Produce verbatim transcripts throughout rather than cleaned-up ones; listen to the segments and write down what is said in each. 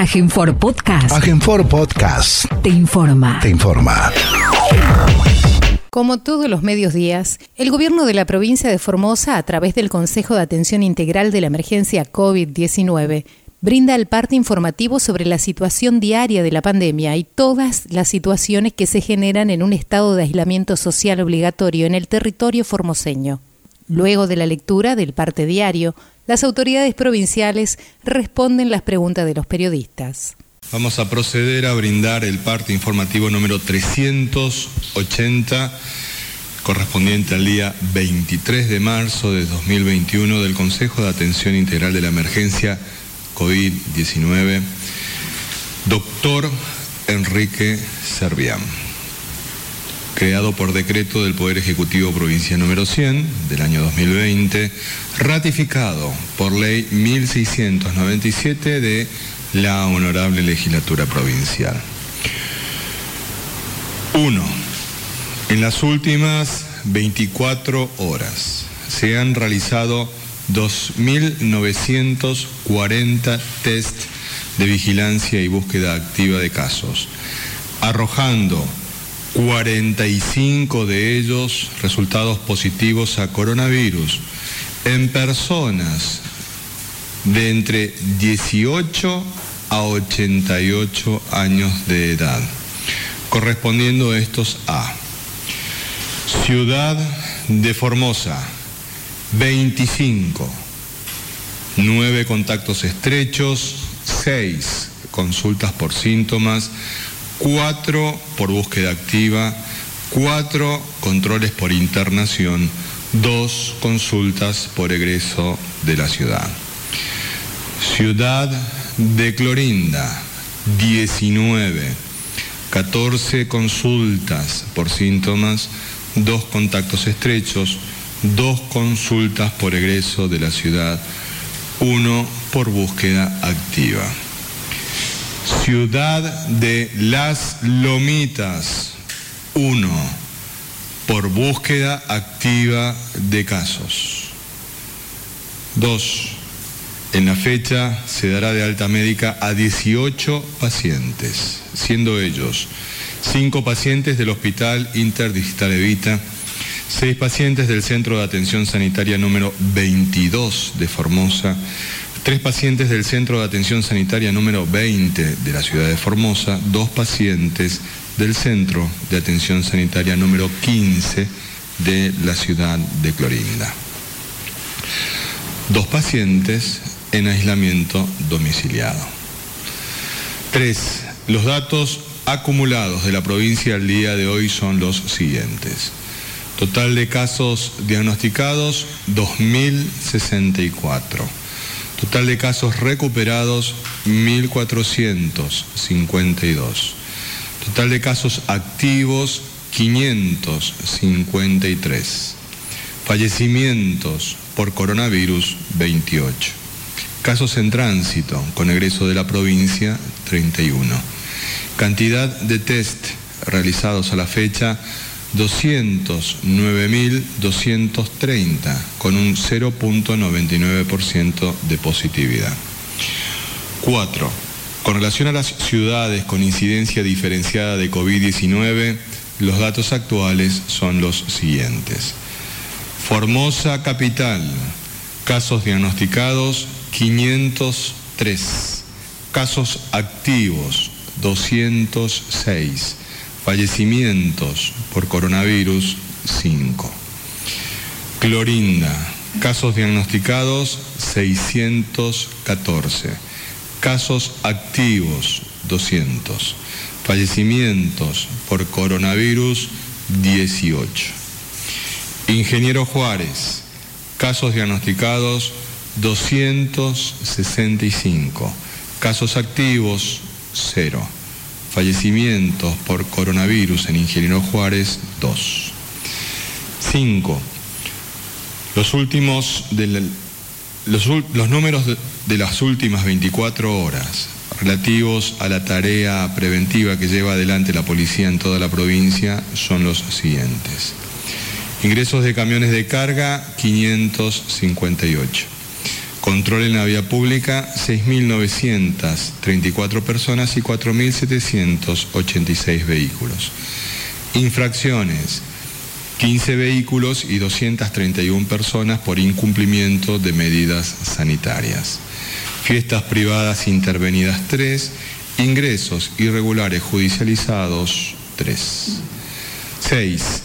Agenfor Podcast. Agenfor Podcast. Te informa. Te informa. Como todos los mediodías, el gobierno de la provincia de Formosa, a través del Consejo de Atención Integral de la Emergencia COVID diecinueve, brinda el parte informativo sobre la situación diaria de la pandemia y todas las situaciones que se generan en un estado de aislamiento social obligatorio en el territorio formoseño. Luego de la lectura del parte diario, las autoridades provinciales responden las preguntas de los periodistas. Vamos a proceder a brindar el parte informativo número trescientos ochenta, correspondiente al día veintitrés de marzo de dos mil veintiuno del Consejo de Atención Integral de la Emergencia COVID diecinueve, doctor Enrique Servián, creado por decreto del Poder Ejecutivo Provincial número cien del año dos mil veinte, ratificado por ley mil seiscientos noventa y siete de la Honorable Legislatura Provincial. uno. En las últimas veinticuatro horas se han realizado dos mil novecientos cuarenta test de vigilancia y búsqueda activa de casos, arrojando cuarenta y cinco de ellos resultados positivos a coronavirus en personas de entre dieciocho a ochenta y ocho años de edad, correspondiendo estos a Ciudad de Formosa, veinticinco, nueve contactos estrechos, seis consultas por síntomas, cuatro por búsqueda activa, cuatro controles por internación, dos consultas por egreso de la ciudad. Ciudad de Clorinda, diecinueve, catorce consultas por síntomas, dos contactos estrechos, dos consultas por egreso de la ciudad, uno por búsqueda activa. Ciudad de Las Lomitas, uno, por búsqueda activa de casos. dos. En la fecha se dará de alta médica a dieciocho pacientes, siendo ellos cinco pacientes del Hospital Interdigital Evita, seis pacientes del Centro de Atención Sanitaria número veintidós de Formosa, tres pacientes del Centro de Atención Sanitaria número veinte de la ciudad de Formosa, dos pacientes del Centro de Atención Sanitaria número quince de la ciudad de Clorinda, dos pacientes en aislamiento domiciliado. tres. Los datos acumulados de la provincia al día de hoy son los siguientes. Total de casos diagnosticados, dos mil sesenta y cuatro. Total de casos recuperados, mil cuatrocientos cincuenta y dos. Total de casos activos, quinientos cincuenta y tres. Fallecimientos por coronavirus, veintiocho. Casos en tránsito, con egreso de la provincia, treinta y uno. Cantidad de test realizados a la fecha, doscientos nueve mil doscientos treinta, con un cero punto noventa y nueve por ciento de positividad. cuatro. Con relación a las ciudades con incidencia diferenciada de COVID diecinueve, los datos actuales son los siguientes. Formosa capital, casos diagnosticados, quinientos tres, casos activos, doscientos seis, fallecimientos por coronavirus, cinco. Clorinda, casos diagnosticados, seiscientos catorce, casos activos, doscientos, fallecimientos por coronavirus, dieciocho. Ingeniero Juárez, casos diagnosticados, doscientos sesenta y cinco, casos activos, cero, fallecimientos por coronavirus en Ingeniero Juárez, dos. cinco. Los últimos de la, los, los números de, de las últimas veinticuatro horas relativos a la tarea preventiva que lleva adelante la policía en toda la provincia son los siguientes. Ingresos de camiones de carga, quinientos cincuenta y ocho. Control en la vía pública, seis mil novecientas treinta y cuatro personas y cuatro mil setecientos ochenta y seis vehículos. Infracciones, quince vehículos y doscientas treinta y una personas por incumplimiento de medidas sanitarias. Fiestas privadas intervenidas, tres. Ingresos irregulares judicializados, tres. seis.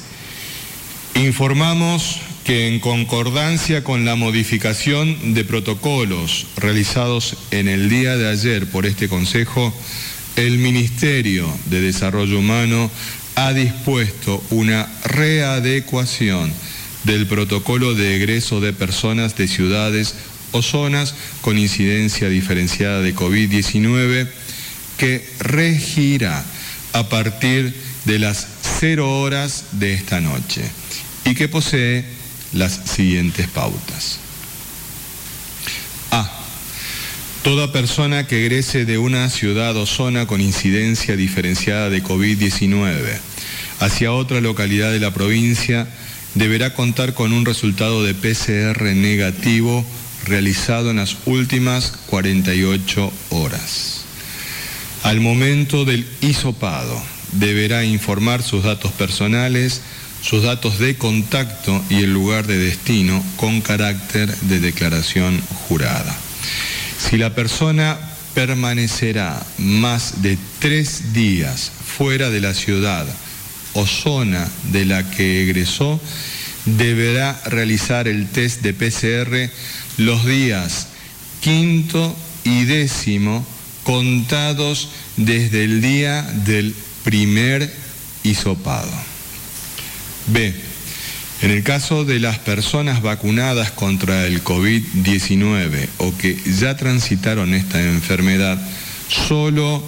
Informamos que en concordancia con la modificación de protocolos realizados en el día de ayer por este Consejo, el Ministerio de Desarrollo Humano ha dispuesto una readecuación del protocolo de egreso de personas de ciudades o zonas con incidencia diferenciada de COVID diecinueve que regirá a partir de las cero horas de esta noche y que posee las siguientes pautas. A. Toda persona que egrese de una ciudad o zona con incidencia diferenciada de COVID diecinueve hacia otra localidad de la provincia deberá contar con un resultado de P C R negativo realizado en las últimas cuarenta y ocho horas. Al momento del hisopado deberá informar sus datos personales, sus datos de contacto y el lugar de destino con carácter de declaración jurada. Si la persona permanecerá más de tres días fuera de la ciudad o zona de la que egresó, deberá realizar el test de P C R los días quinto y décimo contados desde el día del primer hisopado. B. En el caso de las personas vacunadas contra el COVID diecinueve o que ya transitaron esta enfermedad, solo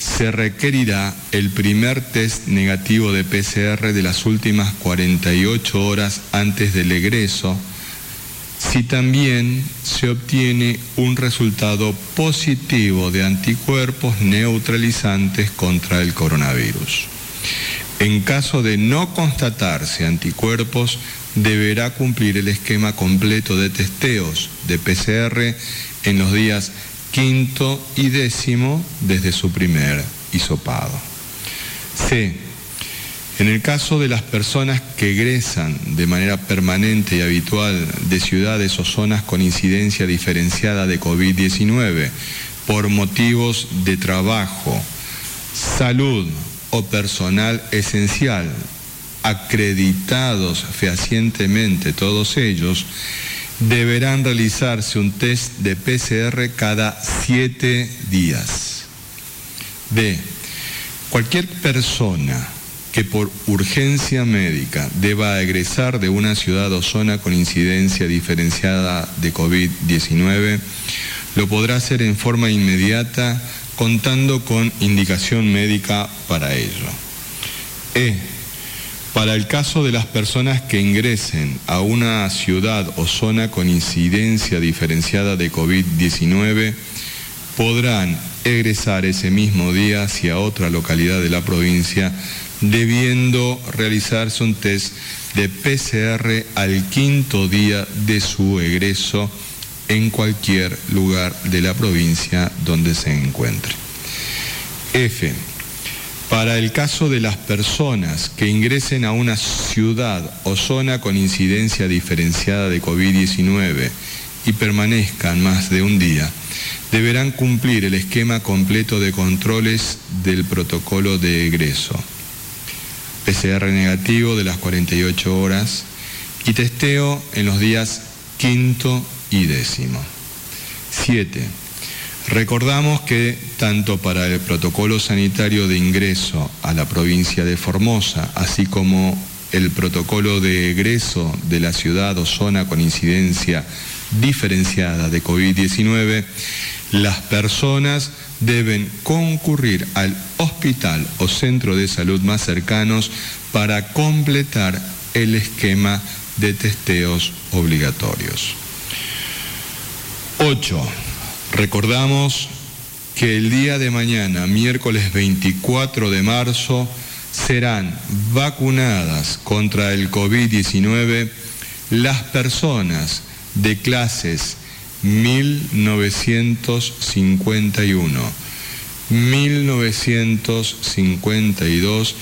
se requerirá el primer test negativo de P C R de las últimas cuarenta y ocho horas antes del egreso, si también se obtiene un resultado positivo de anticuerpos neutralizantes contra el coronavirus. En caso de no constatarse anticuerpos, deberá cumplir el esquema completo de testeos de P C R en los días quinto y décimo desde su primer hisopado. C. En el caso de las personas que egresan de manera permanente y habitual de ciudades o zonas con incidencia diferenciada de COVID diecinueve por motivos de trabajo, salud o personal esencial, acreditados fehacientemente todos ellos, deberán realizarse un test de P C R cada siete días. D. Cualquier persona que por urgencia médica deba egresar de una ciudad o zona con incidencia diferenciada de COVID diecinueve, lo podrá hacer en forma inmediata, contando con indicación médica para ello. E. Para el caso de las personas que ingresen a una ciudad o zona con incidencia diferenciada de COVID diecinueve, podrán egresar ese mismo día hacia otra localidad de la provincia, debiendo realizarse un test de P C R al quinto día de su egreso en cualquier lugar de la provincia donde se encuentre. F. Para el caso de las personas que ingresen a una ciudad o zona con incidencia diferenciada de COVID diecinueve y permanezcan más de un día, deberán cumplir el esquema completo de controles del protocolo de egreso. P C R negativo de las cuarenta y ocho horas y testeo en los días quinto y décimo. siete. Recordamos que tanto para el protocolo sanitario de ingreso a la provincia de Formosa, así como el protocolo de egreso de la ciudad o zona con incidencia diferenciada de COVID diecinueve, las personas deben concurrir al hospital o centro de salud más cercanos para completar el esquema de testeos obligatorios. ocho. Recordamos que el día de mañana, miércoles veinticuatro de marzo, serán vacunadas contra el COVID diecinueve las personas de clases mil novecientos cincuenta y uno, mil novecientos cincuenta y dos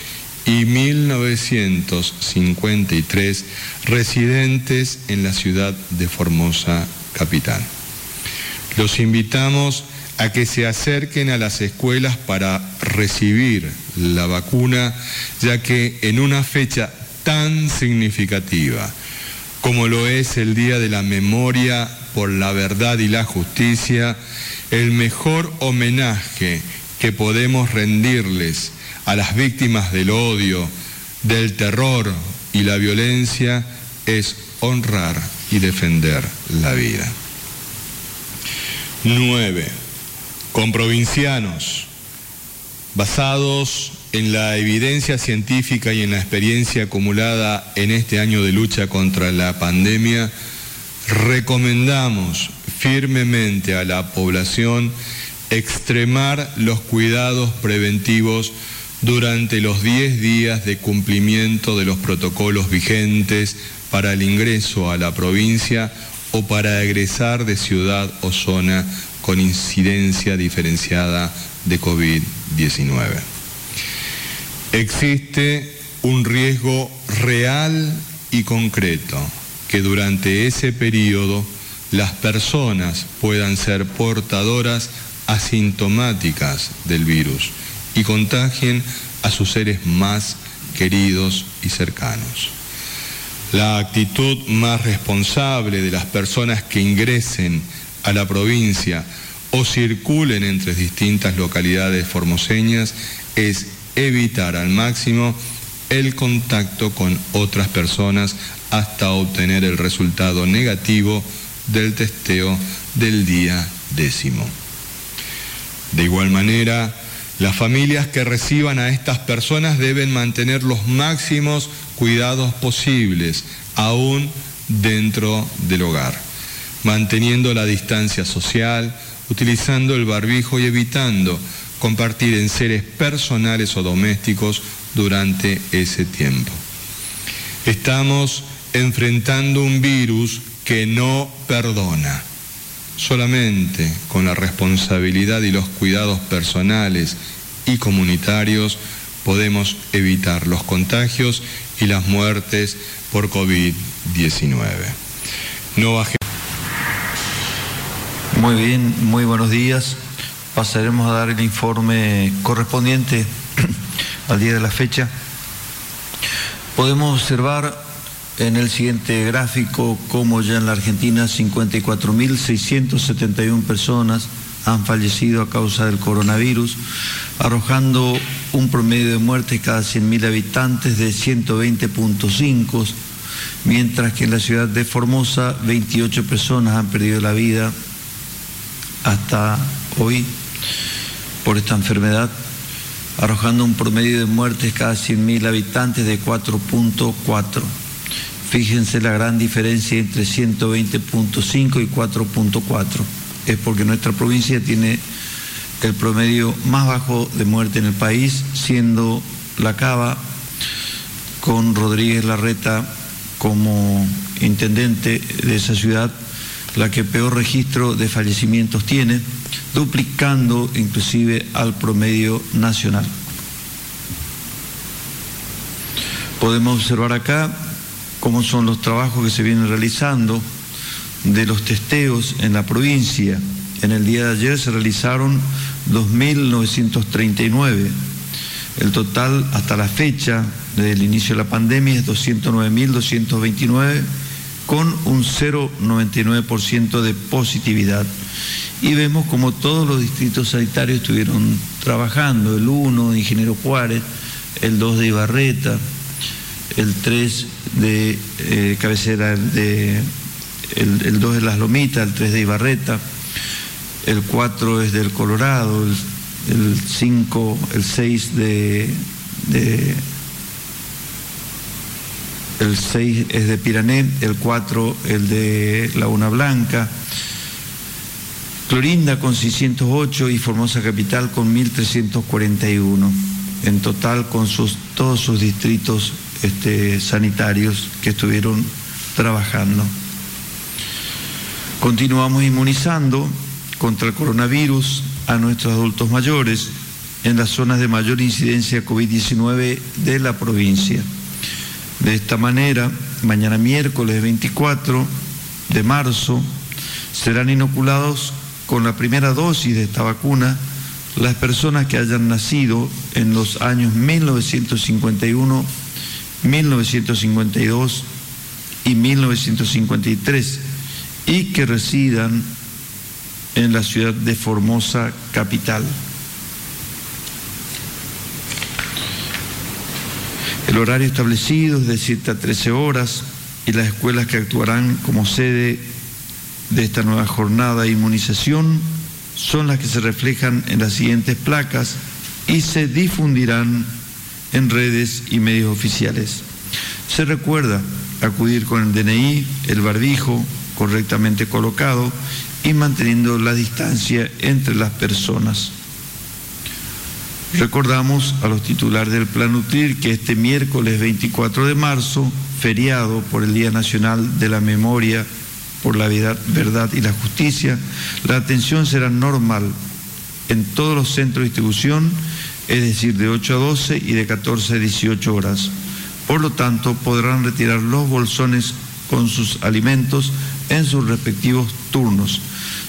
y mil novecientos cincuenta y tres residentes en la ciudad de Formosa capital. Los invitamos a que se acerquen a las escuelas para recibir la vacuna, ya que en una fecha tan significativa como lo es el Día de la Memoria por la Verdad y la Justicia, el mejor homenaje que podemos rendirles a las víctimas del odio, del terror y la violencia es honrar y defender la vida. nueve. Comprovincianos, basados en la evidencia científica y en la experiencia acumulada en este año de lucha contra la pandemia, recomendamos firmemente a la población extremar los cuidados preventivos durante los diez días de cumplimiento de los protocolos vigentes para el ingreso a la provincia o para egresar de ciudad o zona con incidencia diferenciada de COVID diecinueve. Existe un riesgo real y concreto que durante ese periodo las personas puedan ser portadoras asintomáticas del virus y contagien a sus seres más queridos y cercanos. La actitud más responsable de las personas que ingresen a la provincia o circulen entre distintas localidades formoseñas es evitar al máximo el contacto con otras personas hasta obtener el resultado negativo del testeo del día décimo. De igual manera, las familias que reciban a estas personas deben mantener los máximos cuidados posibles, aún dentro del hogar, manteniendo la distancia social, utilizando el barbijo y evitando compartir en seres personales o domésticos durante ese tiempo. Estamos enfrentando un virus que no perdona. Solamente con la responsabilidad y los cuidados personales y comunitarios podemos evitar los contagios y las muertes por COVID diecinueve. No baje... Muy bien, muy buenos días. Pasaremos a dar el informe correspondiente al día de la fecha. Podemos observar en el siguiente gráfico, como ya en la Argentina, cincuenta y cuatro mil seiscientas setenta y una personas han fallecido a causa del coronavirus, arrojando un promedio de muertes cada cien mil habitantes de ciento veinte punto cinco, mientras que en la ciudad de Formosa, veintiocho personas han perdido la vida hasta hoy por esta enfermedad, arrojando un promedio de muertes cada cien mil habitantes de cuatro punto cuatro. Fíjense la gran diferencia entre ciento veinte punto cinco y cuatro punto cuatro. Es porque nuestra provincia tiene el promedio más bajo de muerte en el país, siendo la CABA, con Rodríguez Larreta como intendente de esa ciudad, la que peor registro de fallecimientos tiene, duplicando inclusive al promedio nacional. Podemos observar acá cómo son los trabajos que se vienen realizando de los testeos en la provincia. En el día de ayer se realizaron dos mil novecientos treinta y nueve. El total hasta la fecha del inicio de la pandemia es doscientos nueve mil doscientos veintinueve, con un cero coma noventa y nueve por ciento de positividad. Y vemos como todos los distritos sanitarios estuvieron trabajando, el uno de Ingeniero Juárez, el dos de Ibarreta, el tres de eh, cabecera, de, el, el dos de Las Lomitas, el tres de Ibarreta, el cuatro es del Colorado, el, el cinco, el seis de, de el seis es de Pirané, el cuatro el de Laguna Blanca, Clorinda con seiscientos ocho y Formosa Capital con mil trescientos cuarenta y uno, en total con sus, todos sus distritos este, sanitarios que estuvieron trabajando. Continuamos inmunizando contra el coronavirus a nuestros adultos mayores en las zonas de mayor incidencia COVID diecinueve de la provincia. De esta manera, mañana miércoles veinticuatro de marzo serán inoculados con la primera dosis de esta vacuna las personas que hayan nacido en los años mil novecientos cincuenta y uno, mil novecientos cincuenta y dos y mil novecientos cincuenta y tres y que residan en la ciudad de Formosa capital. El horario establecido es de siete a trece horas y las escuelas que actuarán como sede de esta nueva jornada de inmunización son las que se reflejan en las siguientes placas y se difundirán en redes y medios oficiales. Se recuerda acudir con el D N I, el barbijo correctamente colocado y manteniendo la distancia entre las personas. Recordamos a los titulares del Plan Nutrir que este miércoles veinticuatro de marzo, feriado por el Día Nacional de la Memoria por la Verdad y la Justicia, la atención será normal en todos los centros de distribución, es decir, de ocho a doce y de catorce a dieciocho horas. Por lo tanto, podrán retirar los bolsones con sus alimentos en sus respectivos turnos.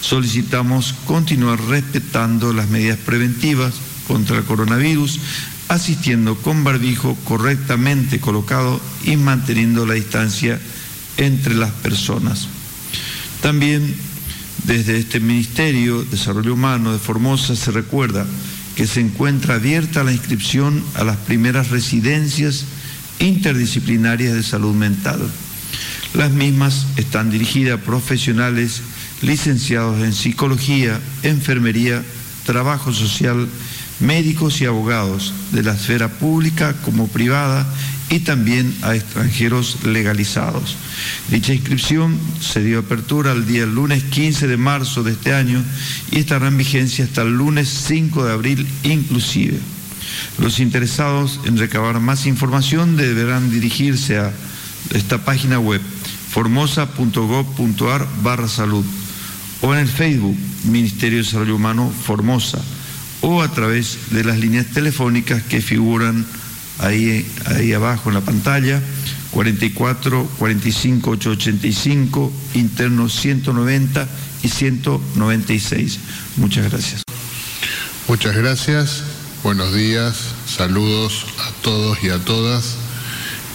Solicitamos continuar respetando las medidas preventivas contra el coronavirus, asistiendo con barbijo correctamente colocado y manteniendo la distancia entre las personas. También, desde este Ministerio de Desarrollo Humano de Formosa, se recuerda que se encuentra abierta la inscripción a las primeras residencias interdisciplinarias de salud mental. Las mismas están dirigidas a profesionales licenciados en psicología, enfermería, trabajo social, médicos y abogados de la esfera pública como privada y también a extranjeros legalizados. Dicha inscripción se dio apertura el día lunes quince de marzo de este año y estará en vigencia hasta el lunes cinco de abril inclusive. Los interesados en recabar más información deberán dirigirse a esta página web formosa.gov.ar barra salud o en el Facebook Ministerio de Salud Humano Formosa o a través de las líneas telefónicas que figuran ahí, ahí abajo en la pantalla, cuarenta y cuatro, cuarenta y cinco, ochocientos ochenta y cinco, interno ciento noventa y ciento noventa y seis. Muchas gracias. Muchas gracias, buenos días, saludos a todos y a todas.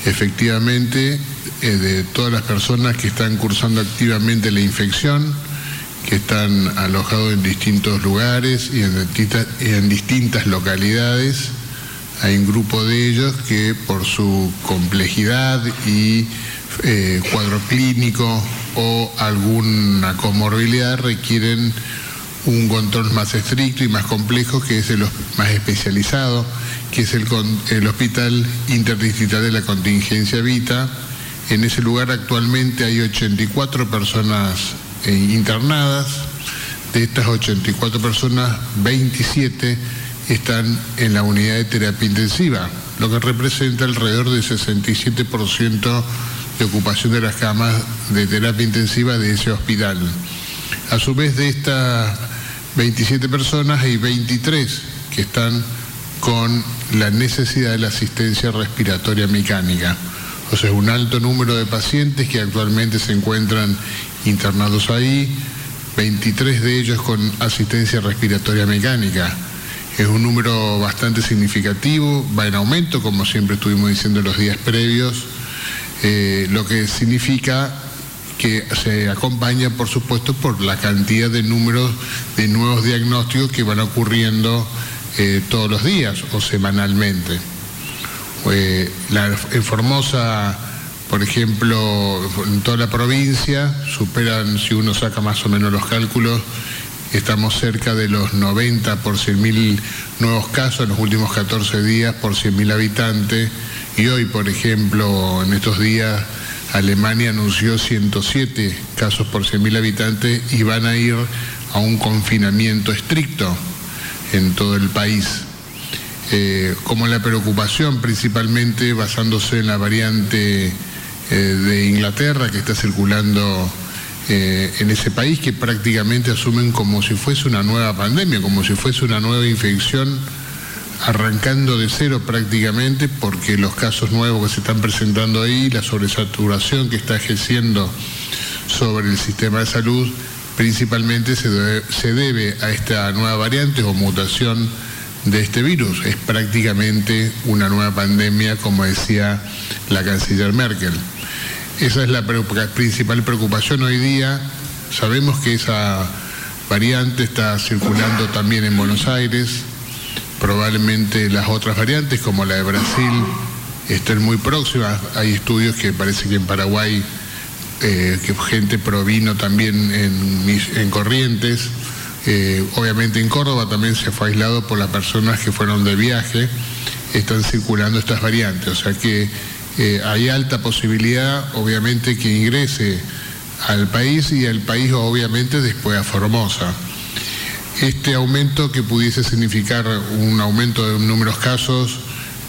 Efectivamente, eh, de todas las personas que están cursando activamente la infección, que están alojados en distintos lugares y en distintas, en distintas localidades, hay un grupo de ellos que por su complejidad y eh, cuadro clínico o alguna comorbilidad requieren un control más estricto y más complejo, que es el más especializado, que es el, el Hospital Interdistrital de la Contingencia Vita. En ese lugar actualmente hay ochenta y cuatro personas eh, internadas. De estas ochenta y cuatro personas, veintisiete están en la unidad de terapia intensiva, lo que representa alrededor del sesenta y siete por ciento de ocupación de las camas de terapia intensiva de ese hospital. A su vez, de estas veintisiete personas hay veintitrés que están con la necesidad de la asistencia respiratoria mecánica. O sea, un alto número de pacientes que actualmente se encuentran internados ahí, veintitrés de ellos con asistencia respiratoria mecánica. Es un número bastante significativo, va en aumento, como siempre estuvimos diciendo en los días previos, eh, lo que significa que se acompaña, por supuesto, por la cantidad de números de nuevos diagnósticos que van ocurriendo eh, todos los días o semanalmente. Eh, la, en Formosa, por ejemplo, en toda la provincia, superan, si uno saca más o menos los cálculos, estamos cerca de los noventa por cien mil nuevos casos en los últimos catorce días por cien mil habitantes. Y hoy, por ejemplo, en estos días, Alemania anunció ciento siete casos por cien mil habitantes y van a ir a un confinamiento estricto en todo el país. Eh, como la preocupación, principalmente basándose en la variante eh, de Inglaterra que está circulando eh, en ese país, que prácticamente asumen como si fuese una nueva pandemia, como si fuese una nueva infección, arrancando de cero prácticamente, porque los casos nuevos que se están presentando ahí, la sobresaturación que está ejerciendo sobre el sistema de salud, principalmente se debe, se debe a esta nueva variante o mutación de este virus. Es prácticamente una nueva pandemia, como decía la canciller Merkel. Esa es la principal preocupación hoy día. Sabemos que esa variante está circulando también en Buenos Aires. Probablemente las otras variantes, como la de Brasil, estén muy próximas. Hay estudios que parece que en Paraguay, eh, que gente provino también en, en Corrientes. Eh, obviamente en Córdoba también se fue aislado por las personas que fueron de viaje. Están circulando estas variantes, o sea que eh, hay alta posibilidad obviamente que ingrese al país, y al país obviamente después a Formosa. Este aumento, que pudiese significar un aumento de números de casos,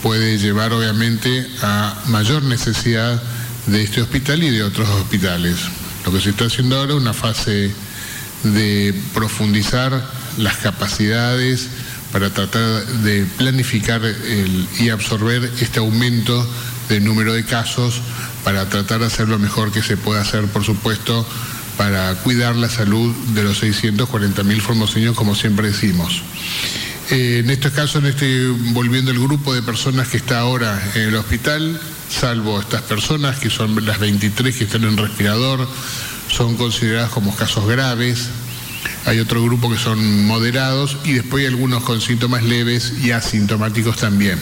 puede llevar obviamente a mayor necesidad de este hospital y de otros hospitales. Lo que se está haciendo ahora es una fase de profundizar las capacidades para tratar de planificar el, y absorber este aumento del número de casos, para tratar de hacer lo mejor que se pueda hacer, por supuesto, para cuidar la salud de los seiscientos cuarenta mil formoseños, como siempre decimos. Eh, en estos casos, en este, volviendo al grupo de personas que está ahora en el hospital, salvo estas personas, que son las veintitrés que están en respirador, son consideradas como casos graves. Hay otro grupo que son moderados, y después hay algunos con síntomas leves y asintomáticos también.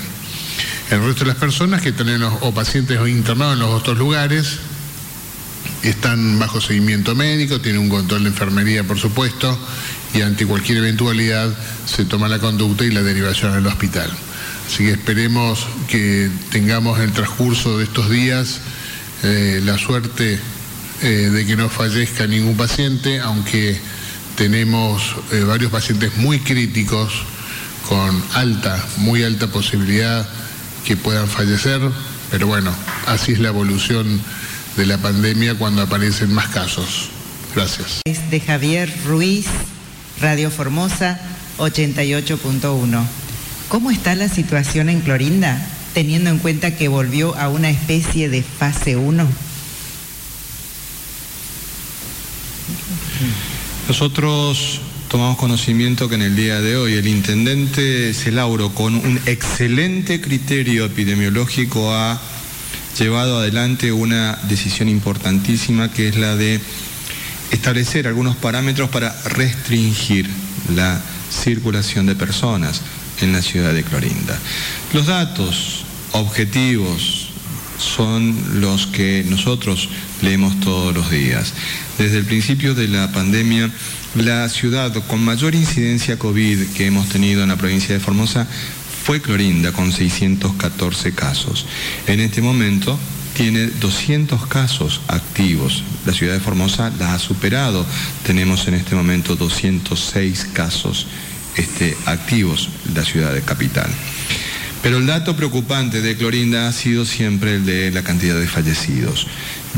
El resto de las personas que están en los, o pacientes internados en los otros lugares, están bajo seguimiento médico, tienen un control de enfermería, por supuesto, y ante cualquier eventualidad se toma la conducta y la derivación al hospital. Así que esperemos que tengamos en el transcurso de estos días eh, la suerte eh, de que no fallezca ningún paciente, aunque tenemos eh, varios pacientes muy críticos, con alta, muy alta posibilidad que puedan fallecer, pero bueno, así es la evolución de la pandemia cuando aparecen más casos. Gracias. Es de Javier Ruiz, Radio Formosa, ochenta y ocho punto uno. ¿Cómo está la situación en Clorinda, teniendo en cuenta que volvió a una especie de fase uno? Nosotros tomamos conocimiento que en el día de hoy el intendente Celauro, con un excelente criterio epidemiológico, ha llevado adelante una decisión importantísima, que es la de establecer algunos parámetros para restringir la circulación de personas en la ciudad de Clorinda. Los datos objetivos son los que nosotros leemos todos los días. Desde el principio de la pandemia, la ciudad con mayor incidencia COVID que hemos tenido en la provincia de Formosa fue Clorinda, con seiscientos catorce casos. En este momento tiene doscientos casos activos. La ciudad de Formosa la ha superado. Tenemos en este momento doscientos seis casos este, activos, la ciudad de Capital. Pero el dato preocupante de Clorinda ha sido siempre el de la cantidad de fallecidos.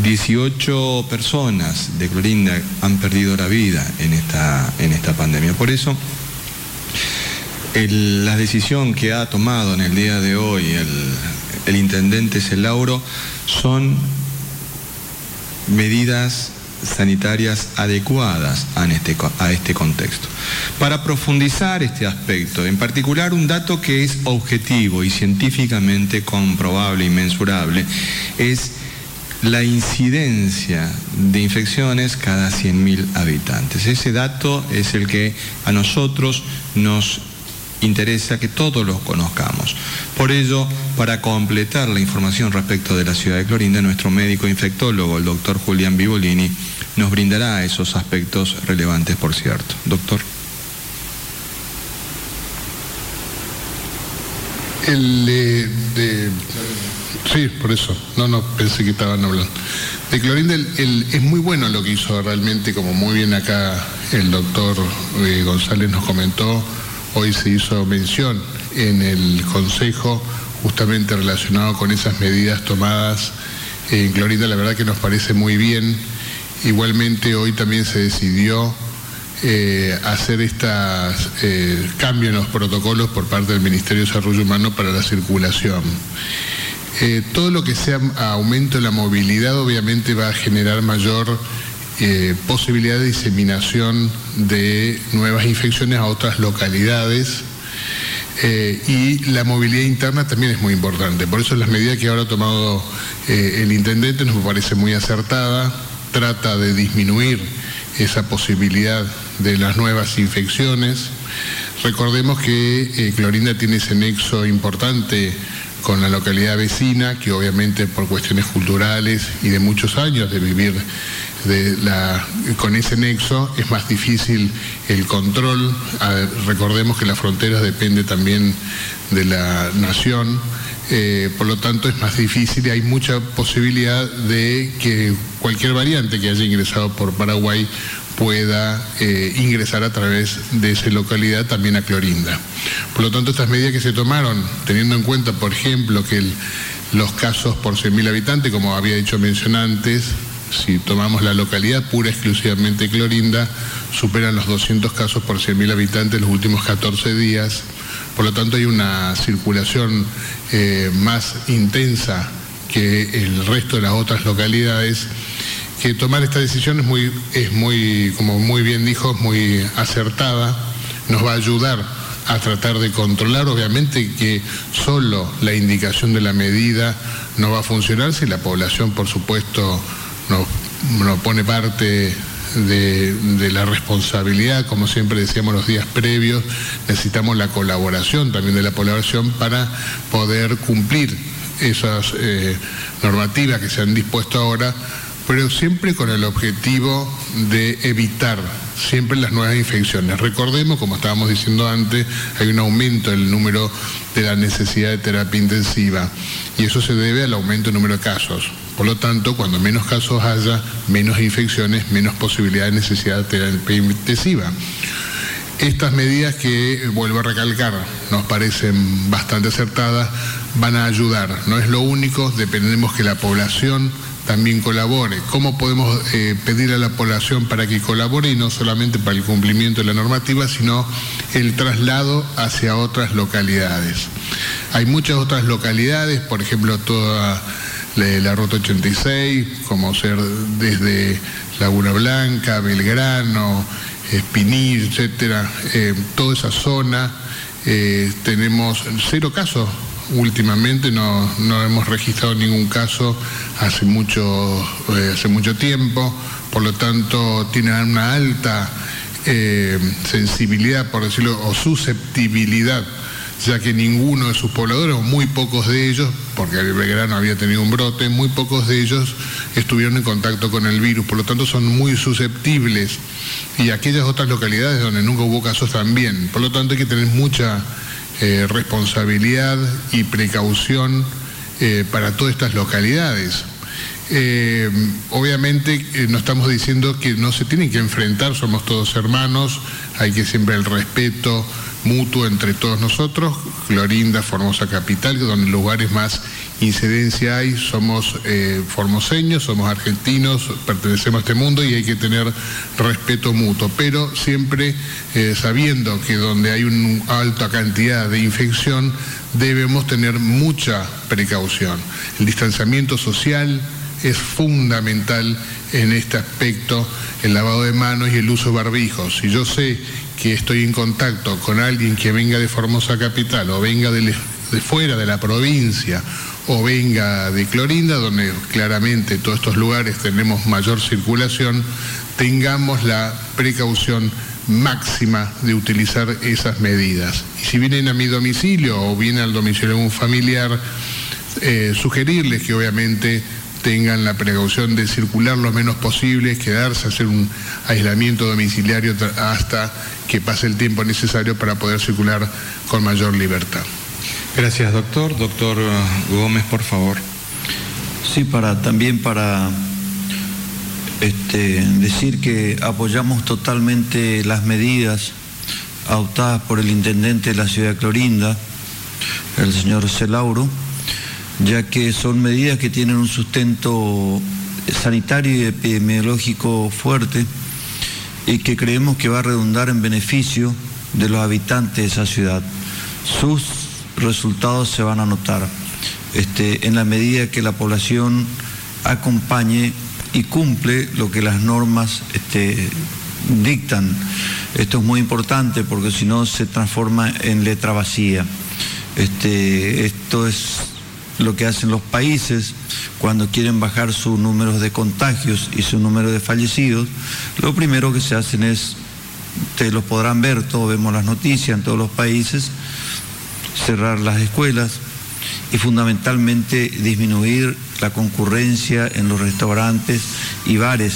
dieciocho personas de Clorinda han perdido la vida en esta, en esta pandemia. Por eso, El, la decisión que ha tomado en el día de hoy el, el intendente Celauro son medidas sanitarias adecuadas a este, a este contexto. Para profundizar este aspecto, en particular un dato que es objetivo y científicamente comprobable y mensurable, es la incidencia de infecciones cada cien mil habitantes. Ese dato es el que a nosotros nos interesa que todos los conozcamos. Por ello, para completar la información respecto de la ciudad de Clorinda, nuestro médico infectólogo, el doctor Julián Bibolini, nos brindará esos aspectos relevantes, por cierto. Doctor. El eh, de... Sí, por eso. No, no, pensé que estaban hablando. De Clorinda, el, el, es muy bueno lo que hizo realmente, como muy bien acá el doctor eh, González nos comentó. Hoy se hizo mención en el Consejo justamente relacionado con esas medidas tomadas en Clorinda. La verdad que nos parece muy bien Igualmente hoy también se decidió eh, hacer estos eh, cambios en los protocolos por parte del Ministerio de Desarrollo Humano para la circulación. Eh, todo lo que sea aumento de la movilidad obviamente va a generar mayor eh, posibilidad de diseminación de nuevas infecciones a otras localidades. Eh, y la movilidad interna también es muy importante. Por eso las medidas que ahora ha tomado eh, el intendente nos parece muy acertada. Trata de disminuir esa posibilidad de las nuevas infecciones. Recordemos que eh, Clorinda tiene ese nexo importante con la localidad vecina, que obviamente por cuestiones culturales y de muchos años de vivir de la, con ese nexo es más difícil el control. A, recordemos que las fronteras dependen también de la nación, eh, por lo tanto es más difícil y hay mucha posibilidad de que cualquier variante que haya ingresado por Paraguay pueda eh, ingresar a través de esa localidad también a Clorinda. Por lo tanto, estas medidas que se tomaron, teniendo en cuenta, por ejemplo, que el, los casos por cien mil habitantes, como había dicho mencionantes, si tomamos la localidad pura exclusivamente Clorinda, superan los doscientos casos por cien mil habitantes en los últimos catorce días. Por lo tanto, hay una circulación eh, más intensa que el resto de las otras localidades. Que tomar esta decisión es muy, es muy, como muy bien dijo, es muy acertada, nos va a ayudar a tratar de controlar. Obviamente que solo la indicación de la medida no va a funcionar si la población, por supuesto, no, no pone parte de, de la responsabilidad. Como siempre decíamos los días previos, necesitamos la colaboración también de la población para poder cumplir esas eh, normativas que se han dispuesto ahora, pero siempre con el objetivo de evitar siempre las nuevas infecciones. Recordemos, como estábamos diciendo antes, hay un aumento del número de la necesidad de terapia intensiva y eso se debe al aumento del número de casos. Por lo tanto, cuando menos casos haya, menos infecciones, menos posibilidad de necesidad de terapia intensiva. Estas medidas que, vuelvo a recalcar, nos parecen bastante acertadas, van a ayudar. No es lo único, dependemos que la población también colabore. ¿Cómo podemos eh, pedir a la población para que colabore y no solamente para el cumplimiento de la normativa, sino el traslado hacia otras localidades? Hay muchas otras localidades, por ejemplo, toda la, la Ruta ochenta y seis, como ser desde Laguna Blanca, Belgrano, Espinillo, etcétera, eh, toda esa zona, eh, tenemos cero casos. Últimamente no, no hemos registrado ningún caso hace mucho, eh, hace mucho tiempo, por lo tanto tienen una alta eh, sensibilidad, por decirlo, o susceptibilidad, ya que ninguno de sus pobladores, o muy pocos de ellos, porque el Belgrano había tenido un brote, muy pocos de ellos estuvieron en contacto con el virus, por lo tanto son muy susceptibles, y aquellas otras localidades donde nunca hubo casos también, por lo tanto hay que tener mucha Eh, responsabilidad y precaución eh, para todas estas localidades. Eh, obviamente eh, no estamos diciendo que no se tienen que enfrentar, somos todos hermanos, hay que siempre el respeto mutuo entre todos nosotros. Clorinda, Formosa Capital, donde lugares más incidencia hay, somos eh, formoseños, somos argentinos, pertenecemos a este mundo y hay que tener respeto mutuo, pero siempre eh, sabiendo que donde hay una alta cantidad de infección debemos tener mucha precaución. El distanciamiento social es fundamental en este aspecto, el lavado de manos y el uso de barbijos. Si yo sé que estoy en contacto con alguien que venga de Formosa Capital o venga de, de fuera de la provincia o venga de Clorinda, donde claramente todos estos lugares tenemos mayor circulación, tengamos la precaución máxima de utilizar esas medidas. Y si vienen a mi domicilio o vienen al domicilio de un familiar, eh, sugerirles que obviamente tengan la precaución de circular lo menos posible, quedarse, hacer un aislamiento domiciliario hasta que pase el tiempo necesario para poder circular con mayor libertad. Gracias, doctor. Doctor Gómez, por favor. Sí, para también para este, decir que apoyamos totalmente las medidas adoptadas por el intendente de la ciudad de Clorinda, el señor Celauro, ya que son medidas que tienen un sustento sanitario y epidemiológico fuerte y que creemos que va a redundar en beneficio de los habitantes de esa ciudad. Sus resultados se van a notar este, en la medida que la población acompañe y cumple lo que las normas este, dictan. Esto es muy importante porque si no se transforma en letra vacía. Este, esto es lo que hacen los países cuando quieren bajar sus números de contagios y su número de fallecidos. Lo primero que se hacen es, ustedes los podrán ver, todos vemos las noticias en todos los países, cerrar las escuelas y fundamentalmente disminuir la concurrencia en los restaurantes y bares,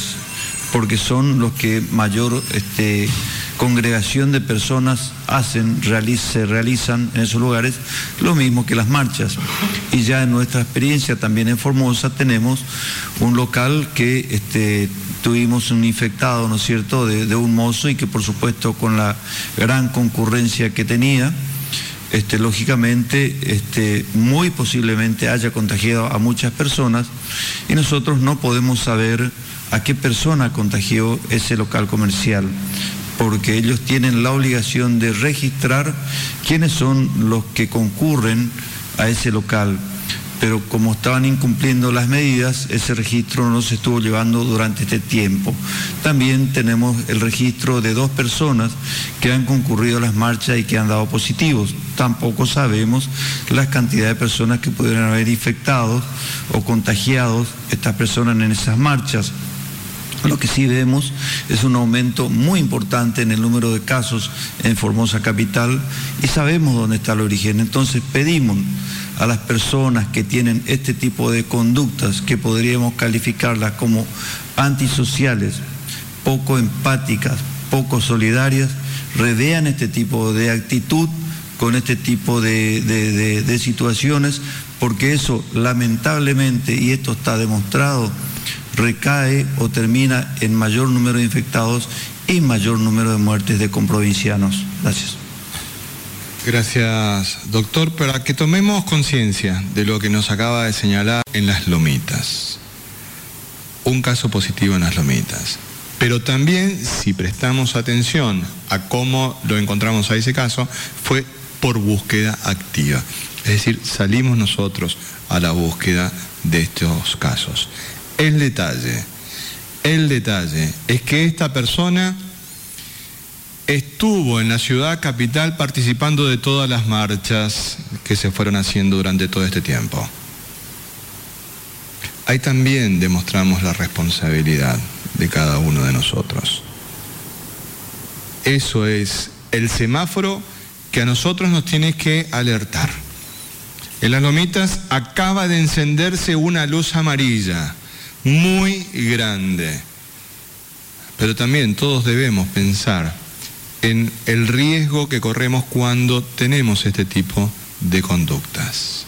porque son los que mayor este, congregación de personas hacen, realiz, se realizan en esos lugares, lo mismo que las marchas. Y ya en nuestra experiencia también en Formosa tenemos un local que este, tuvimos un infectado, ¿no es cierto?, de, de un mozo y que por supuesto con la gran concurrencia que tenía, Este, lógicamente, este, muy posiblemente haya contagiado a muchas personas y nosotros no podemos saber a qué persona contagió ese local comercial, porque ellos tienen la obligación de registrar quiénes son los que concurren a ese local. Pero como estaban incumpliendo las medidas, ese registro no se estuvo llevando durante este tiempo. También tenemos el registro de dos personas que han concurrido a las marchas y que han dado positivos. Tampoco sabemos las cantidades de personas que pudieran haber infectado o contagiado estas personas en esas marchas. Lo que sí vemos es un aumento muy importante en el número de casos en Formosa Capital y sabemos dónde está el origen. Entonces pedimos a las personas que tienen este tipo de conductas, que podríamos calificarlas como antisociales, poco empáticas, poco solidarias, revean este tipo de actitud con este tipo de, de, de, de situaciones, porque eso lamentablemente, y esto está demostrado, recae o termina en mayor número de infectados y mayor número de muertes de comprovincianos. Gracias. Gracias, doctor. Para que tomemos conciencia de lo que nos acaba de señalar en Las Lomitas. Un caso positivo en Las Lomitas. Pero también, si prestamos atención a cómo lo encontramos a ese caso, fue por búsqueda activa. Es decir, salimos nosotros a la búsqueda de estos casos. El detalle, el detalle es que esta persona estuvo en la ciudad capital participando de todas las marchas que se fueron haciendo durante todo este tiempo. Ahí también demostramos la responsabilidad de cada uno de nosotros. Eso es el semáforo que a nosotros nos tiene que alertar. En Las Lomitas acaba de encenderse una luz amarilla muy grande, pero también todos debemos pensar en el riesgo que corremos cuando tenemos este tipo de conductas.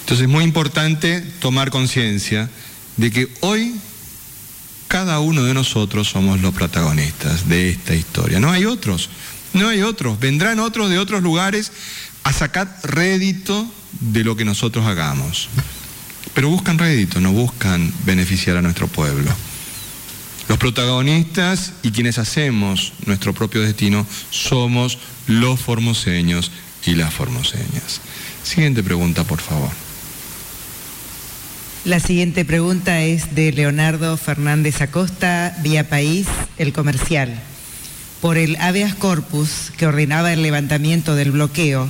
Entonces es muy importante tomar conciencia de que hoy cada uno de nosotros somos los protagonistas de esta historia. No hay otros, no hay otros. Vendrán otros de otros lugares a sacar rédito de lo que nosotros hagamos. Pero buscan rédito, no buscan beneficiar a nuestro pueblo. Los protagonistas y quienes hacemos nuestro propio destino somos los formoseños y las formoseñas. Siguiente pregunta, por favor. La siguiente pregunta es de Leonardo Fernández Acosta, vía País, El Comercial. Por el habeas corpus que ordenaba el levantamiento del bloqueo,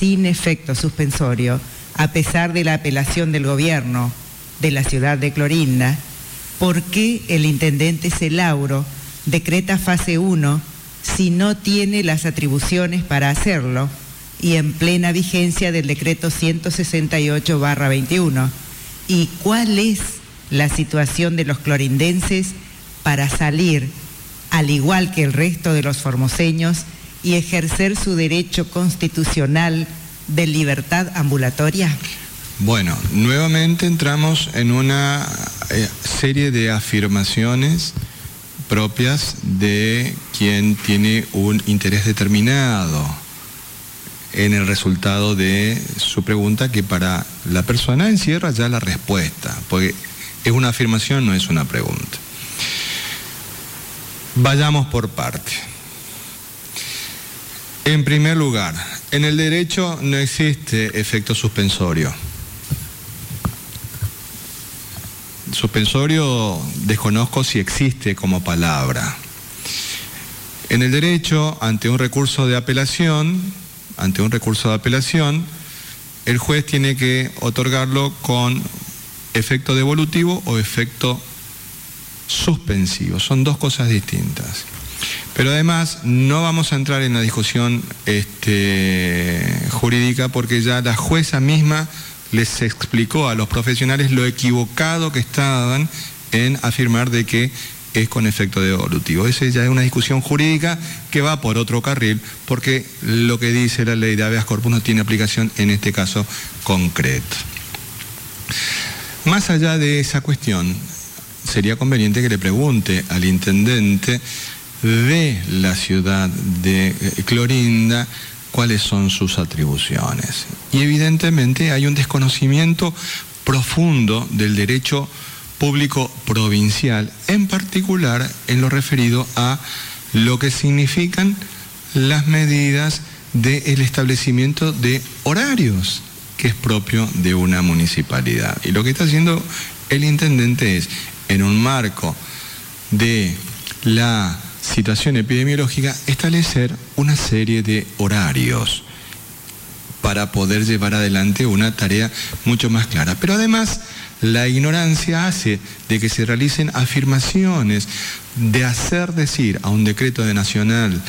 sin efecto suspensorio, a pesar de la apelación del gobierno de la ciudad de Clorinda, ¿por qué el intendente Celauro decreta fase uno si no tiene las atribuciones para hacerlo y en plena vigencia del decreto ciento sesenta y ocho barra veintiuno? ¿Y cuál es la situación de los clorindenses para salir, al igual que el resto de los formoseños, y ejercer su derecho constitucional de libertad ambulatoria? Bueno, nuevamente entramos en una eh, serie de afirmaciones propias de quien tiene un interés determinado en el resultado de su pregunta, que para la persona encierra ya la respuesta, porque Es una afirmación, no es una pregunta. Vayamos por partes. En primer lugar, en el derecho no existe efecto suspensorio. Suspensorio desconozco si existe como palabra. En el derecho, ante un recurso de apelación, ante un recurso de apelación, el juez tiene que otorgarlo con efecto devolutivo o efecto suspensivo. Son dos cosas distintas. Pero además no vamos a entrar en la discusión este, jurídica, porque ya la jueza misma les explicó a los profesionales lo equivocado que estaban en afirmar de que es con efecto devolutivo. Esa ya es una discusión jurídica que va por otro carril, porque lo que dice la ley de habeas corpus no tiene aplicación en este caso concreto. Más allá de esa cuestión, sería conveniente que le pregunte al intendente de la ciudad de Clorinda cuáles son sus atribuciones. Y evidentemente hay un desconocimiento profundo del derecho público provincial, en particular en lo referido a lo que significan las medidas del establecimiento de horarios, que es propio de una municipalidad. Y lo que está haciendo el intendente es, en un marco de la situación epidemiológica, establecer una serie de horarios para poder llevar adelante una tarea mucho más clara. Pero además, la ignorancia hace de que se realicen afirmaciones de hacer decir a un decreto de nacional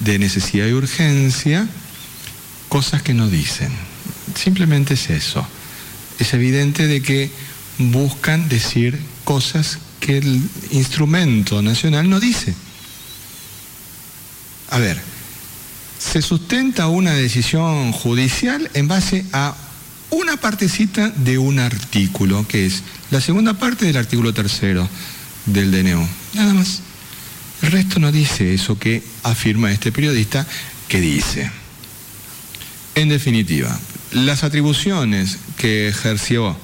de necesidad y urgencia cosas que no dicen. Simplemente es eso. Es evidente de que buscan decir cosas que el instrumento nacional no dice. A ver, se sustenta una decisión judicial en base a una partecita de un artículo, que es la segunda parte del artículo tercero del D N U. Nada más. El resto no dice eso que afirma este periodista que dice. En definitiva, las atribuciones que ejerció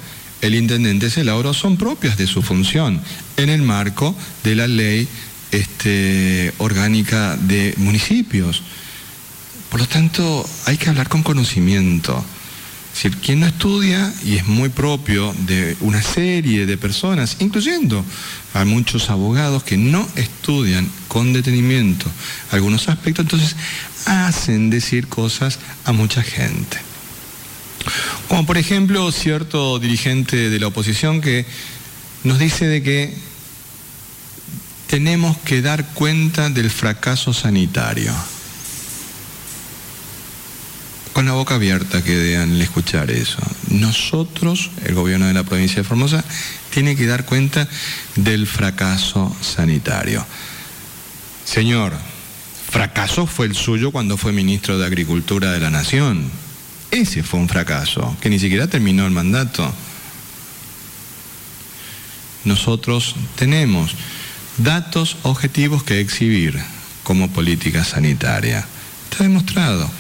el intendente Celauro son propias de su función en el marco de la ley este, orgánica de municipios. Por lo tanto, hay que hablar con conocimiento. Es decir, quien no estudia, y es muy propio de una serie de personas, incluyendo a muchos abogados que no estudian con detenimiento algunos aspectos, entonces hacen decir cosas a mucha gente. Como por ejemplo, cierto dirigente de la oposición que nos dice de que tenemos que dar cuenta del fracaso sanitario. Con la boca abierta quedan al escuchar eso. Nosotros, el gobierno de la provincia de Formosa, tiene que dar cuenta del fracaso sanitario. Señor, fracaso fue el suyo cuando fue ministro de Agricultura de la Nación. Ese fue un fracaso, que ni siquiera terminó el mandato. Nosotros tenemos datos objetivos que exhibir como política sanitaria. Está demostrado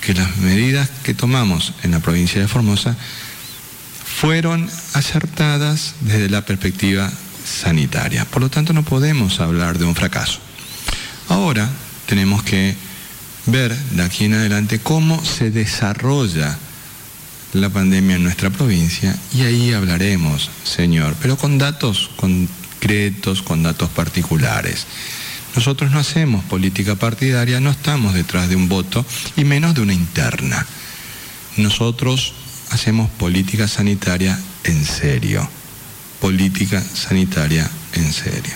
que las medidas que tomamos en la provincia de Formosa fueron acertadas desde la perspectiva sanitaria. Por lo tanto, no podemos hablar de un fracaso. Ahora tenemos que ver de aquí en adelante cómo se desarrolla la pandemia en nuestra provincia, y ahí hablaremos, señor, pero con datos concretos, con datos particulares. Nosotros no hacemos política partidaria, no estamos detrás de un voto y menos de una interna. Nosotros hacemos política sanitaria en serio. Política sanitaria en serio.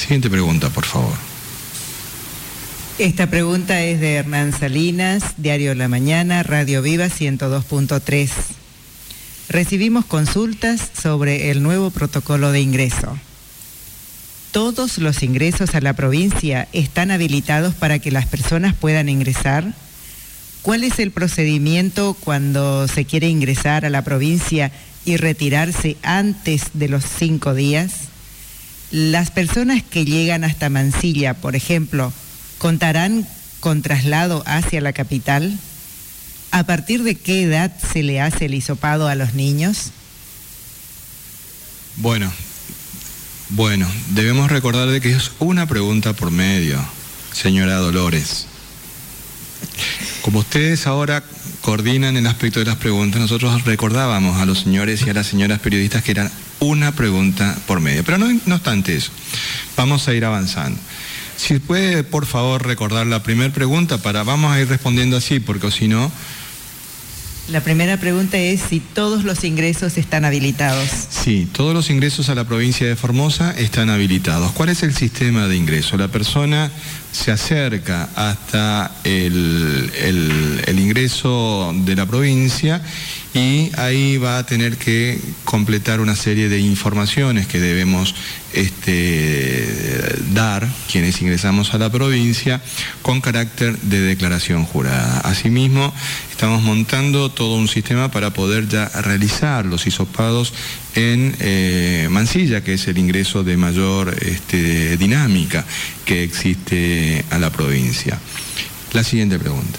Siguiente pregunta, por favor. Esta pregunta es de Hernán Salinas, Diario La Mañana, Radio Viva ciento dos punto tres. Recibimos consultas sobre el nuevo protocolo de ingreso. ¿Todos los ingresos a la provincia están habilitados para que las personas puedan ingresar? ¿Cuál es el procedimiento cuando se quiere ingresar a la provincia y retirarse antes de los cinco días? ¿Las personas que llegan hasta Mansilla, por ejemplo, contarán con traslado hacia la capital? ¿A partir de qué edad se le hace el hisopado a los niños? Bueno, bueno, debemos recordar de que es una pregunta por medio, señora Dolores. Como ustedes ahora coordinan el aspecto de las preguntas, nosotros recordábamos a los señores y a las señoras periodistas que era una pregunta por medio. Pero no, no obstante eso, vamos a ir avanzando. Si puede, por favor, recordar la primera pregunta, para vamos a ir respondiendo así, porque si no... La primera pregunta es si todos los ingresos están habilitados. Sí, todos los ingresos a la provincia de Formosa están habilitados. ¿Cuál es el sistema de ingreso? La persona se acerca hasta el, el, el ingreso de la provincia y ahí va a tener que completar una serie de informaciones que debemos este, dar quienes ingresamos a la provincia con carácter de declaración jurada. Asimismo, estamos montando todo un sistema para poder ya realizar los hisopados en eh, Mansilla, que es el ingreso de mayor este, dinámica que existe a la provincia. La siguiente pregunta.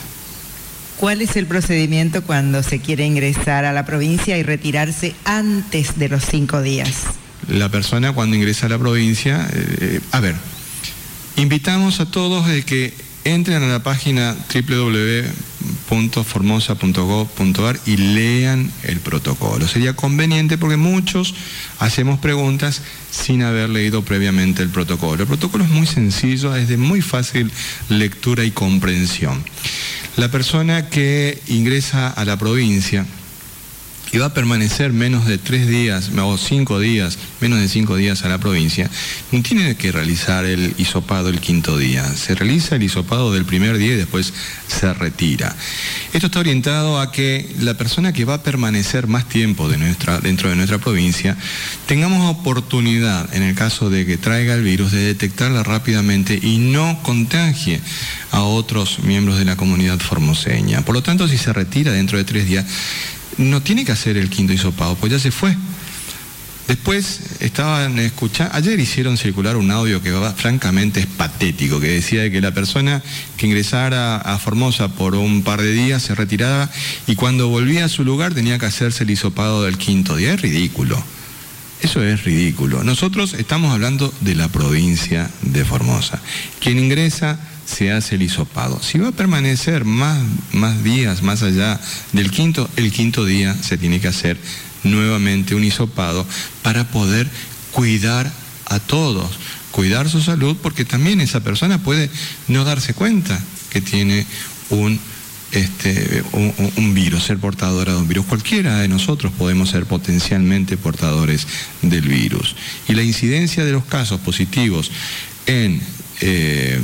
¿Cuál es el procedimiento cuando se quiere ingresar a la provincia y retirarse antes de los cinco días? La persona cuando ingresa a la provincia... Eh, a ver, invitamos a todos a que entren a la página doble u doble u doble u punto formosa punto gov punto a r y lean el protocolo. Sería conveniente porque muchos hacemos preguntas sin haber leído previamente el protocolo. El protocolo es muy sencillo, es de muy fácil lectura y comprensión. La persona que ingresa a la provincia y va a permanecer menos de tres días o cinco días, menos de cinco días a la provincia, no tiene que realizar el hisopado el quinto día. Se realiza el hisopado del primer día y después se retira. Esto está orientado a que la persona que va a permanecer más tiempo de nuestra, dentro de nuestra provincia, tengamos oportunidad, en el caso de que traiga el virus, de detectarla rápidamente y no contagie a otros miembros de la comunidad formoseña. Por lo tanto, si se retira dentro de tres días, no tiene que hacer el quinto hisopado, pues ya se fue. Después estaban escuchando, ayer hicieron circular un audio que va, francamente es patético, que decía que la persona que ingresara a Formosa por un par de días se retiraba y cuando volvía a su lugar tenía que hacerse el hisopado del quinto día. Es ridículo. Eso es ridículo. Nosotros estamos hablando de la provincia de Formosa. Quien ingresa se hace el hisopado. Si va a permanecer más, más días, más allá del quinto, el quinto día se tiene que hacer nuevamente un hisopado para poder cuidar a todos, cuidar su salud, porque también esa persona puede no darse cuenta que tiene un, este, un, un virus, ser portadora de un virus. Cualquiera de nosotros podemos ser potencialmente portadores del virus. Y la incidencia de los casos positivos en... Eh,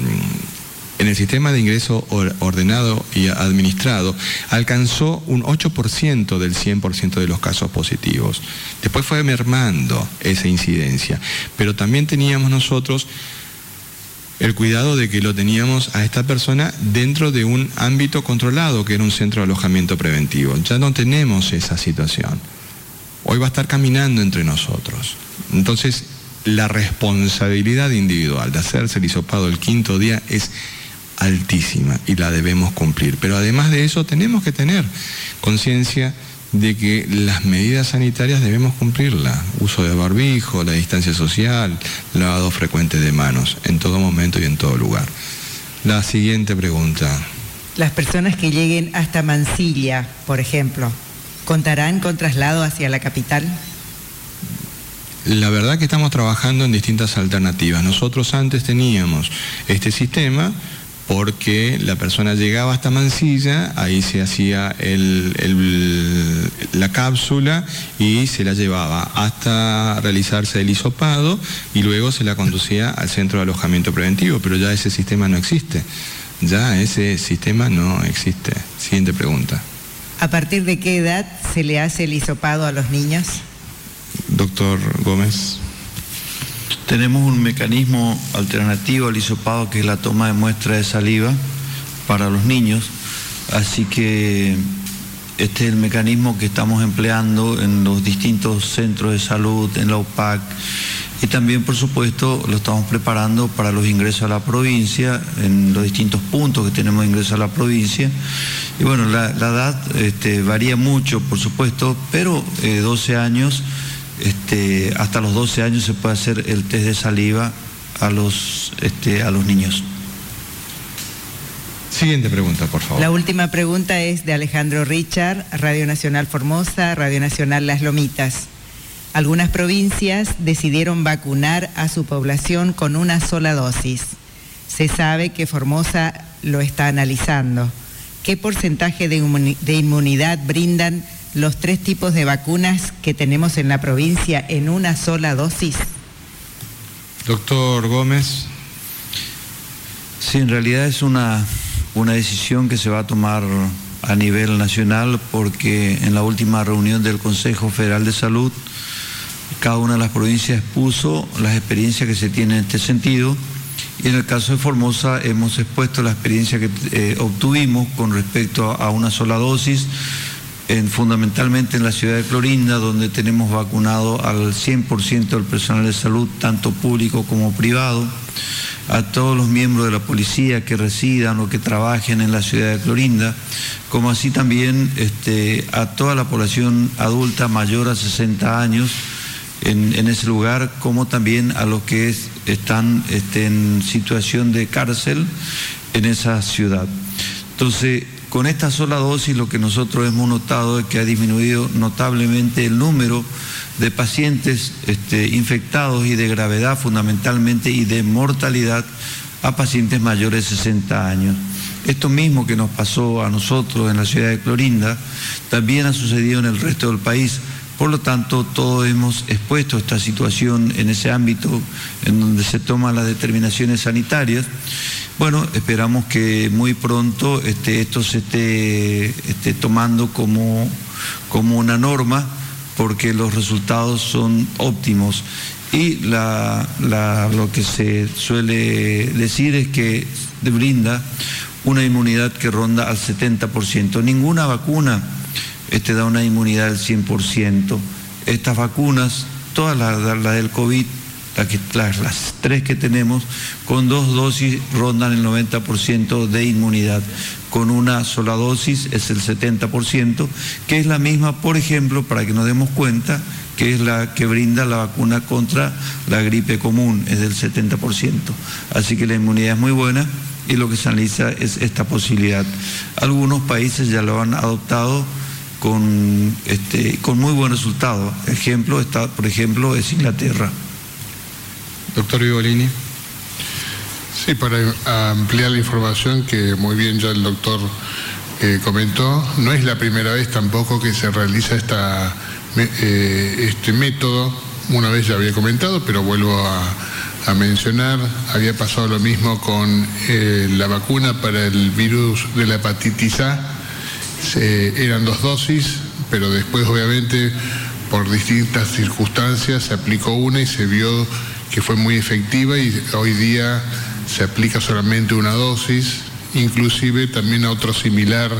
En el sistema de ingreso ordenado y administrado alcanzó un ocho por ciento del cien por ciento de los casos positivos. Después fue mermando esa incidencia. Pero también teníamos nosotros el cuidado de que lo teníamos a esta persona dentro de un ámbito controlado, que era un centro de alojamiento preventivo. Ya no tenemos esa situación. Hoy va a estar caminando entre nosotros. Entonces, la responsabilidad individual de hacerse el hisopado el quinto día es altísima y la debemos cumplir. Pero además de eso tenemos que tener conciencia de que las medidas sanitarias debemos cumplirlas. Uso de barbijo, la distancia social, lavado frecuente de manos en todo momento y en todo lugar. La siguiente pregunta. Las personas que lleguen hasta Mansilla, por ejemplo, ¿contarán con traslado hacia la capital? La verdad que estamos trabajando en distintas alternativas. Nosotros antes teníamos este sistema porque la persona llegaba hasta Mansilla, ahí se hacía el, el, la cápsula y se la llevaba hasta realizarse el hisopado y luego se la conducía al centro de alojamiento preventivo, pero ya ese sistema no existe. Ya ese sistema no existe. Siguiente pregunta. ¿A partir de qué edad se le hace el hisopado a los niños? Doctor Gómez. Tenemos un mecanismo alternativo al hisopado, que es la toma de muestra de saliva para los niños. Así que este es el mecanismo que estamos empleando en los distintos centros de salud, en la U P A C. Y también, por supuesto, lo estamos preparando para los ingresos a la provincia, en los distintos puntos que tenemos de ingreso a la provincia. Y bueno, la, la edad este, varía mucho, por supuesto, pero eh, doce años este, hasta los doce años se puede hacer el test de saliva a los, este, a los niños. Siguiente pregunta, por favor. La última pregunta es de Alejandro Richard, Radio Nacional Formosa, Radio Nacional Las Lomitas. Algunas provincias decidieron vacunar a su población con una sola dosis. Se sabe que Formosa lo está analizando. ¿Qué porcentaje de inmunidad brindan los tres tipos de vacunas que tenemos en la provincia en una sola dosis? Doctor Gómez. Sí, en realidad es una... una decisión que se va a tomar a nivel nacional, porque en la última reunión del Consejo Federal de Salud, cada una de las provincias expuso las experiencias que se tienen en este sentido, y en el caso de Formosa hemos expuesto la experiencia que eh, obtuvimos con respecto a, a una sola dosis, en, fundamentalmente en la ciudad de Clorinda, donde tenemos vacunado al cien por ciento del personal de salud, tanto público como privado, a todos los miembros de la policía que residan o que trabajen en la ciudad de Clorinda, como así también este, a toda la población adulta mayor a sesenta años en, en ese lugar, como también a los que es, están este, en situación de cárcel en esa ciudad. Entonces, con esta sola dosis lo que nosotros hemos notado es que ha disminuido notablemente el número de pacientes este, infectados y de gravedad fundamentalmente y de mortalidad a pacientes mayores de sesenta años. Esto mismo que nos pasó a nosotros en la ciudad de Clorinda también ha sucedido en el resto del país. Por lo tanto, todos hemos expuesto esta situación en ese ámbito en donde se toman las determinaciones sanitarias. Bueno, esperamos que muy pronto este, esto se esté, esté tomando como, como una norma, porque los resultados son óptimos. Y la, la, lo que se suele decir es que brinda una inmunidad que ronda al setenta por ciento. Ninguna vacuna este, da una inmunidad al cien por ciento. Estas vacunas, todas las, las del COVID, las, que, las, las tres que tenemos, con dos dosis rondan el noventa por ciento de inmunidad. Con una sola dosis es el setenta por ciento, que es la misma, por ejemplo, para que nos demos cuenta, que es la que brinda la vacuna contra la gripe común, es del setenta por ciento. Así que la inmunidad es muy buena y lo que se analiza es esta posibilidad. Algunos países ya lo han adoptado con, este, con muy buen resultado. Ejemplo está, por ejemplo, es Inglaterra. Doctor Bibolini. Sí, para ampliar la información que muy bien ya el doctor eh, comentó, no es la primera vez tampoco que se realiza esta, eh, este método. Una vez ya había comentado, pero vuelvo a, a mencionar, había pasado lo mismo con eh, la vacuna para el virus de la hepatitis A. Se, eran dos dosis, pero después obviamente por distintas circunstancias se aplicó una y se vio que fue muy efectiva, y hoy día se aplica solamente una dosis, inclusive también a otro similar,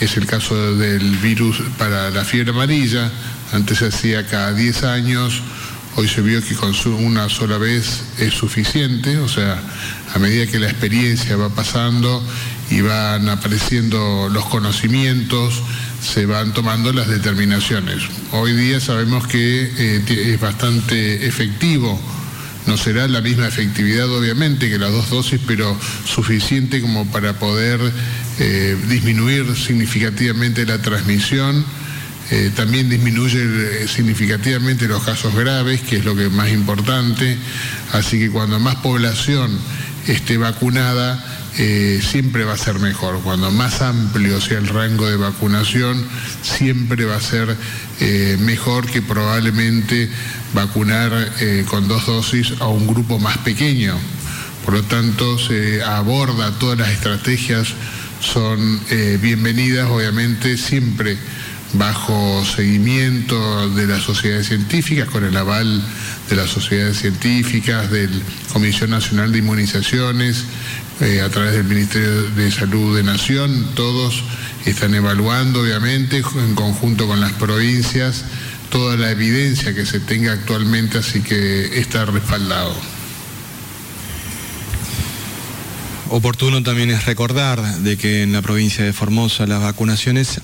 es el caso del virus para la fiebre amarilla, antes se hacía cada diez años, hoy se vio que con una sola vez es suficiente, o sea, a medida que la experiencia va pasando y van apareciendo los conocimientos, se van tomando las determinaciones. Hoy día sabemos que eh, es bastante efectivo. No será la misma efectividad, obviamente, que las dos dosis, pero suficiente como para poder eh, disminuir significativamente la transmisión. Eh, también disminuye significativamente los casos graves, que es lo que es más importante. Así que cuando más población esté vacunada, eh, siempre va a ser mejor. Cuando más amplio sea el rango de vacunación, siempre va a ser eh, mejor que probablemente vacunar eh, con dos dosis a un grupo más pequeño. Por lo tanto, se aborda, todas las estrategias son eh, bienvenidas, obviamente, siempre bajo seguimiento de las sociedades científicas, con el aval de las sociedades científicas, de la Comisión Nacional de Inmunizaciones, eh, a través del Ministerio de Salud de Nación. Todos están evaluando, obviamente, en conjunto con las provincias, toda la evidencia que se tenga actualmente, así que está respaldado. Oportuno también es recordar de que en la provincia de Formosa las vacunaciones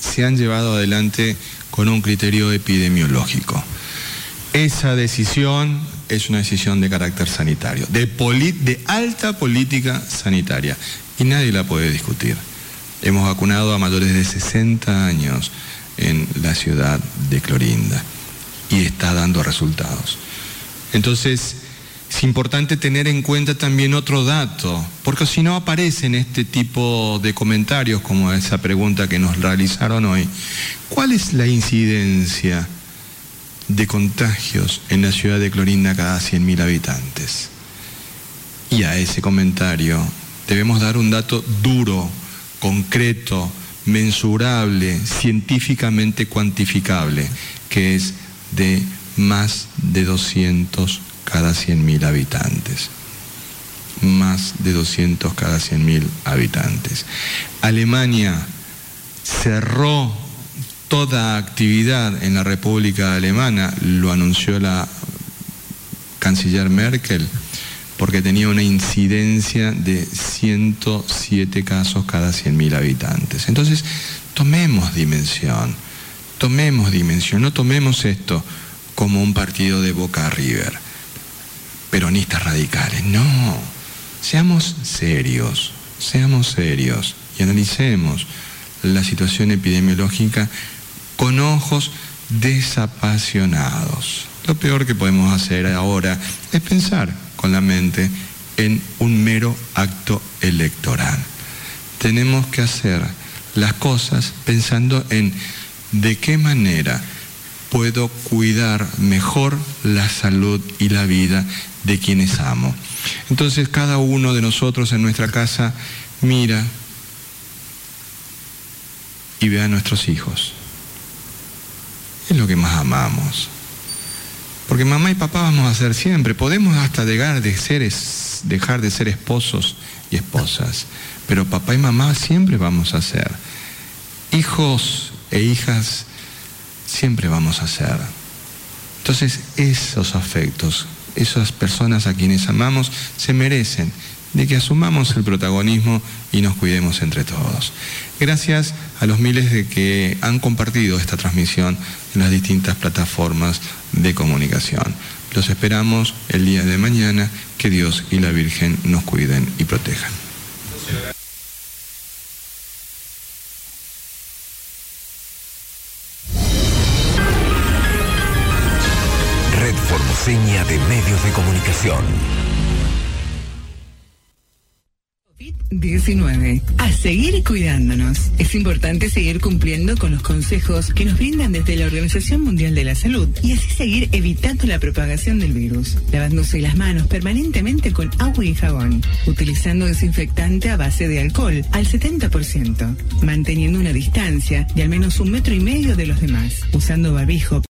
se han llevado adelante con un criterio epidemiológico. Esa decisión es una decisión de carácter sanitario, de, poli- de alta política sanitaria, y nadie la puede discutir. Hemos vacunado a mayores de sesenta años en la ciudad de Clorinda y está dando resultados. Entonces, es importante tener en cuenta también otro dato, porque si no aparecen este tipo de comentarios como esa pregunta que nos realizaron hoy. ¿Cuál es la incidencia de contagios en la ciudad de Clorinda cada cien mil habitantes? Y a ese comentario debemos dar un dato duro, concreto, mensurable, científicamente cuantificable, que es de más de doscientos cada cien mil habitantes. Más de doscientos cada cien mil habitantes. Alemania cerró toda actividad en la República Alemana, lo anunció la canciller Merkel, porque tenía una incidencia de ciento siete casos cada cien mil habitantes. Entonces, tomemos dimensión, tomemos dimensión, no tomemos esto como un partido de Boca River, peronistas radicales, no. Seamos serios, seamos serios y analicemos la situación epidemiológica con ojos desapasionados. Lo peor que podemos hacer ahora es pensar con la mente en un mero acto electoral. Tenemos que hacer las cosas pensando en de qué manera puedo cuidar mejor la salud y la vida de quienes amo. Entonces, cada uno de nosotros en nuestra casa mira y ve a nuestros hijos. Es lo que más amamos. Porque mamá y papá vamos a ser siempre. Podemos hasta dejar de ser, dejar de ser esposos y esposas, pero papá y mamá siempre vamos a ser. Hijos e hijas siempre vamos a ser. Entonces, esos afectos, esas personas a quienes amamos, se merecen de que asumamos el protagonismo y nos cuidemos entre todos. Gracias a los miles de que han compartido esta transmisión en las distintas plataformas de comunicación. Los esperamos el día de mañana. Que Dios y la Virgen nos cuiden y protejan. Red Formoseña de Medios de Comunicación. diecinueve. A seguir cuidándonos. Es importante seguir cumpliendo con los consejos que nos brindan desde la Organización Mundial de la Salud y así seguir evitando la propagación del virus, lavándose las manos permanentemente con agua y jabón, utilizando desinfectante a base de alcohol al setenta por ciento, manteniendo una distancia de al menos un metro y medio de los demás, usando barbijo.